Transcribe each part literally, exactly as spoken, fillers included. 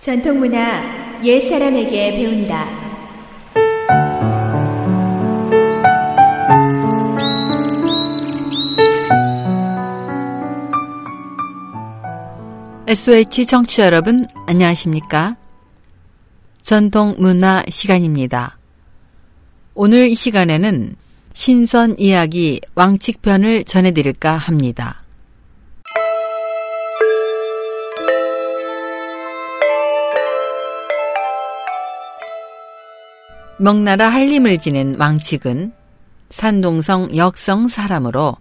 전통문화 옛사람에게 배운다. 에스오에이치 청취자 여러분, 안녕하십니까? 전통문화 시간입니다. 오늘 이 시간에는 신선 이야기 왕칙편을 전해드릴까 합니다. 명나라 한림을 지낸 왕칙은 산동성 역성 사람으로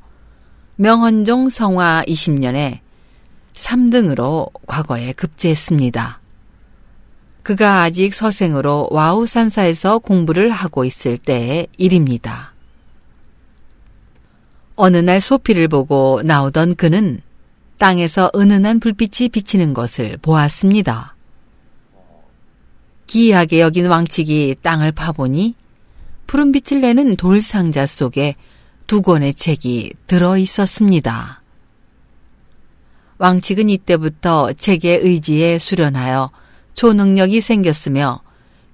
명헌종 성화 이십 년에 삼 등으로 과거에 급제했습니다. 그가 아직 서생으로 와우산사에서 공부를 하고 있을 때의 일입니다. 어느 날 소피를 보고 나오던 그는 땅에서 은은한 불빛이 비치는 것을 보았습니다. 기이하게 여긴 왕칙이 땅을 파보니 푸른 빛을 내는 돌상자 속에 두 권의 책이 들어있었습니다. 왕칙은 이때부터 책의 의지에 수련하여 초능력이 생겼으며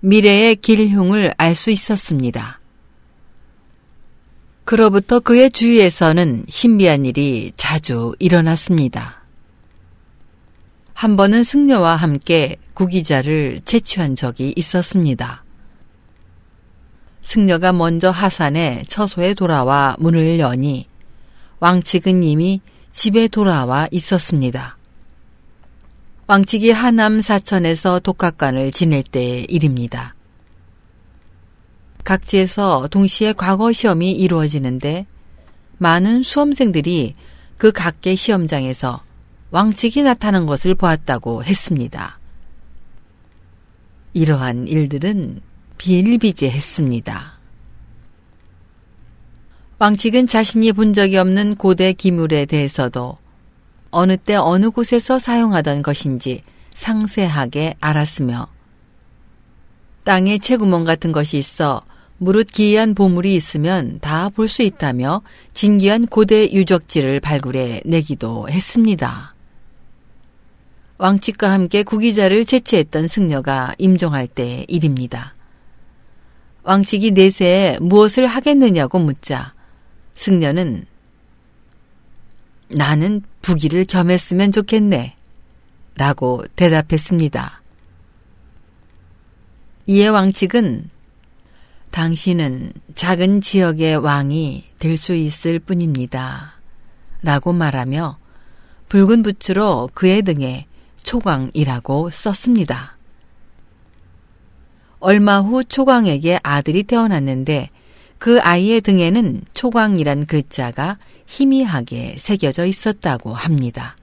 미래의 길흉을 알 수 있었습니다. 그로부터 그의 주위에서는 신비한 일이 자주 일어났습니다. 한 번은 승려와 함께 구기자를 채취한 적이 있었습니다. 승려가 먼저 하산해 처소에 돌아와 문을 여니 왕칙은 이미 집에 돌아와 있었습니다. 왕칙이 하남 사천에서 독학관을 지낼 때의 일입니다. 각지에서 동시에 과거 시험이 이루어지는데 많은 수험생들이 그 각계 시험장에서 왕칙이 나타난 것을 보았다고 했습니다. 이러한 일들은 비일비재했습니다. 왕칙은 자신이 본 적이 없는 고대 기물에 대해서도 어느 때 어느 곳에서 사용하던 것인지 상세하게 알았으며 땅에 채구멍 같은 것이 있어 무릇 기이한 보물이 있으면 다 볼 수 있다며 진귀한 고대 유적지를 발굴해 내기도 했습니다. 왕칙과 함께 구기자를 채취했던 승려가 임종할 때의 일입니다. 왕칙이 내세에 무엇을 하겠느냐고 묻자 승려는 나는 부기를 겸했으면 좋겠네 라고 대답했습니다. 이에 왕칙은 당신은 작은 지역의 왕이 될 수 있을 뿐입니다 라고 말하며 붉은 붓으로 그의 등에 초광이라고 썼습니다. 얼마 후 초광에게 아들이 태어났는데 그 아이의 등에는 초광이란 글자가 희미하게 새겨져 있었다고 합니다.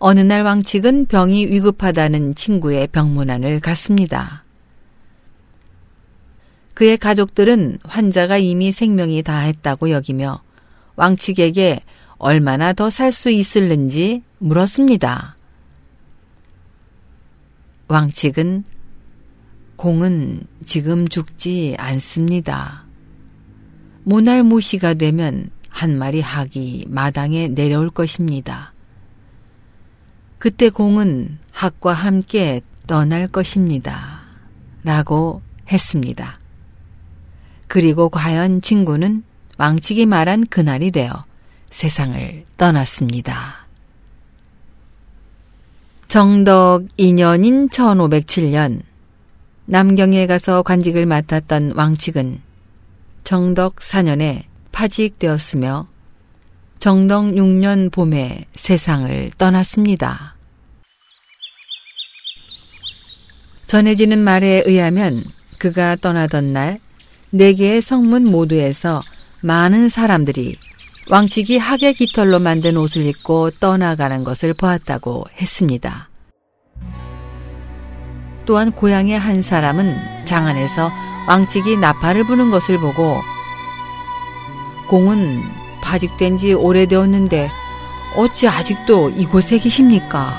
어느 날 왕칙은 병이 위급하다는 친구의 병문안을 갔습니다. 그의 가족들은 환자가 이미 생명이 다했다고 여기며 왕칙에게 얼마나 더 살 수 있을는지 물었습니다. 왕칙은 공은 지금 죽지 않습니다. 모날 모시가 되면 한 마리 학이 마당에 내려올 것입니다. 그때 공은 학과 함께 떠날 것입니다. 라고 했습니다. 그리고 과연 친구는 왕칙이 말한 그날이 되어 세상을 떠났습니다. 정덕 이 년인 천오백칠 년 남경에 가서 관직을 맡았던 왕칙은 정덕 사 년에 파직되었으며 정덕 육 년 봄에 세상을 떠났습니다. 전해지는 말에 의하면 그가 떠나던 날 네 개의 성문 모두에서 많은 사람들이 왕칙이 학의 깃털로 만든 옷을 입고 떠나가는 것을 보았다고 했습니다. 또한 고향의 한 사람은 장안에서 왕칙이 나팔을 부는 것을 보고 공은 파직된 지 오래되었는데 어찌 아직도 이곳에 계십니까?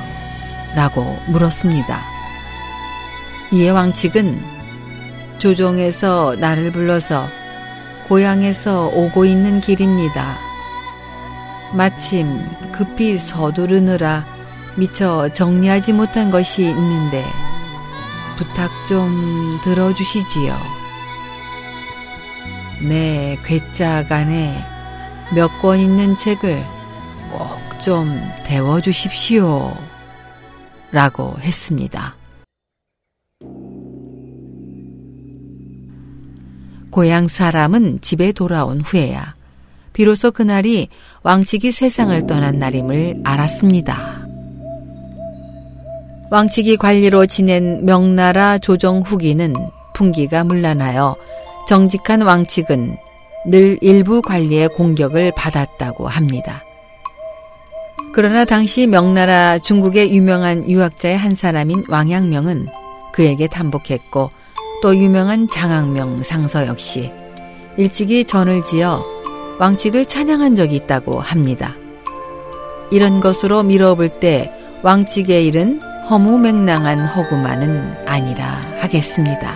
라고 물었습니다. 이에 왕칙은 조정에서 나를 불러서 고향에서 오고 있는 길입니다. 마침 급히 서두르느라 미처 정리하지 못한 것이 있는데 부탁 좀 들어주시지요. 내 괴짝 안에 몇 권 있는 책을 꼭 좀 데워주십시오. 라고 했습니다. 고향 사람은 집에 돌아온 후에야 비로소 그날이 왕칙이 세상을 떠난 날임을 알았습니다. 왕칙이 관리로 지낸 명나라 조정 후기는 풍기가 문란하여 정직한 왕칙은 늘 일부 관리의 공격을 받았다고 합니다. 그러나 당시 명나라 중국의 유명한 유학자의 한 사람인 왕양명은 그에게 탄복했고 또 유명한 장항명 상서 역시 일찍이 전을 지어 왕칙을 찬양한 적이 있다고 합니다. 이런 것으로 밀어볼 때 왕칙의 일은 허무맹랑한 허구만은 아니라 하겠습니다.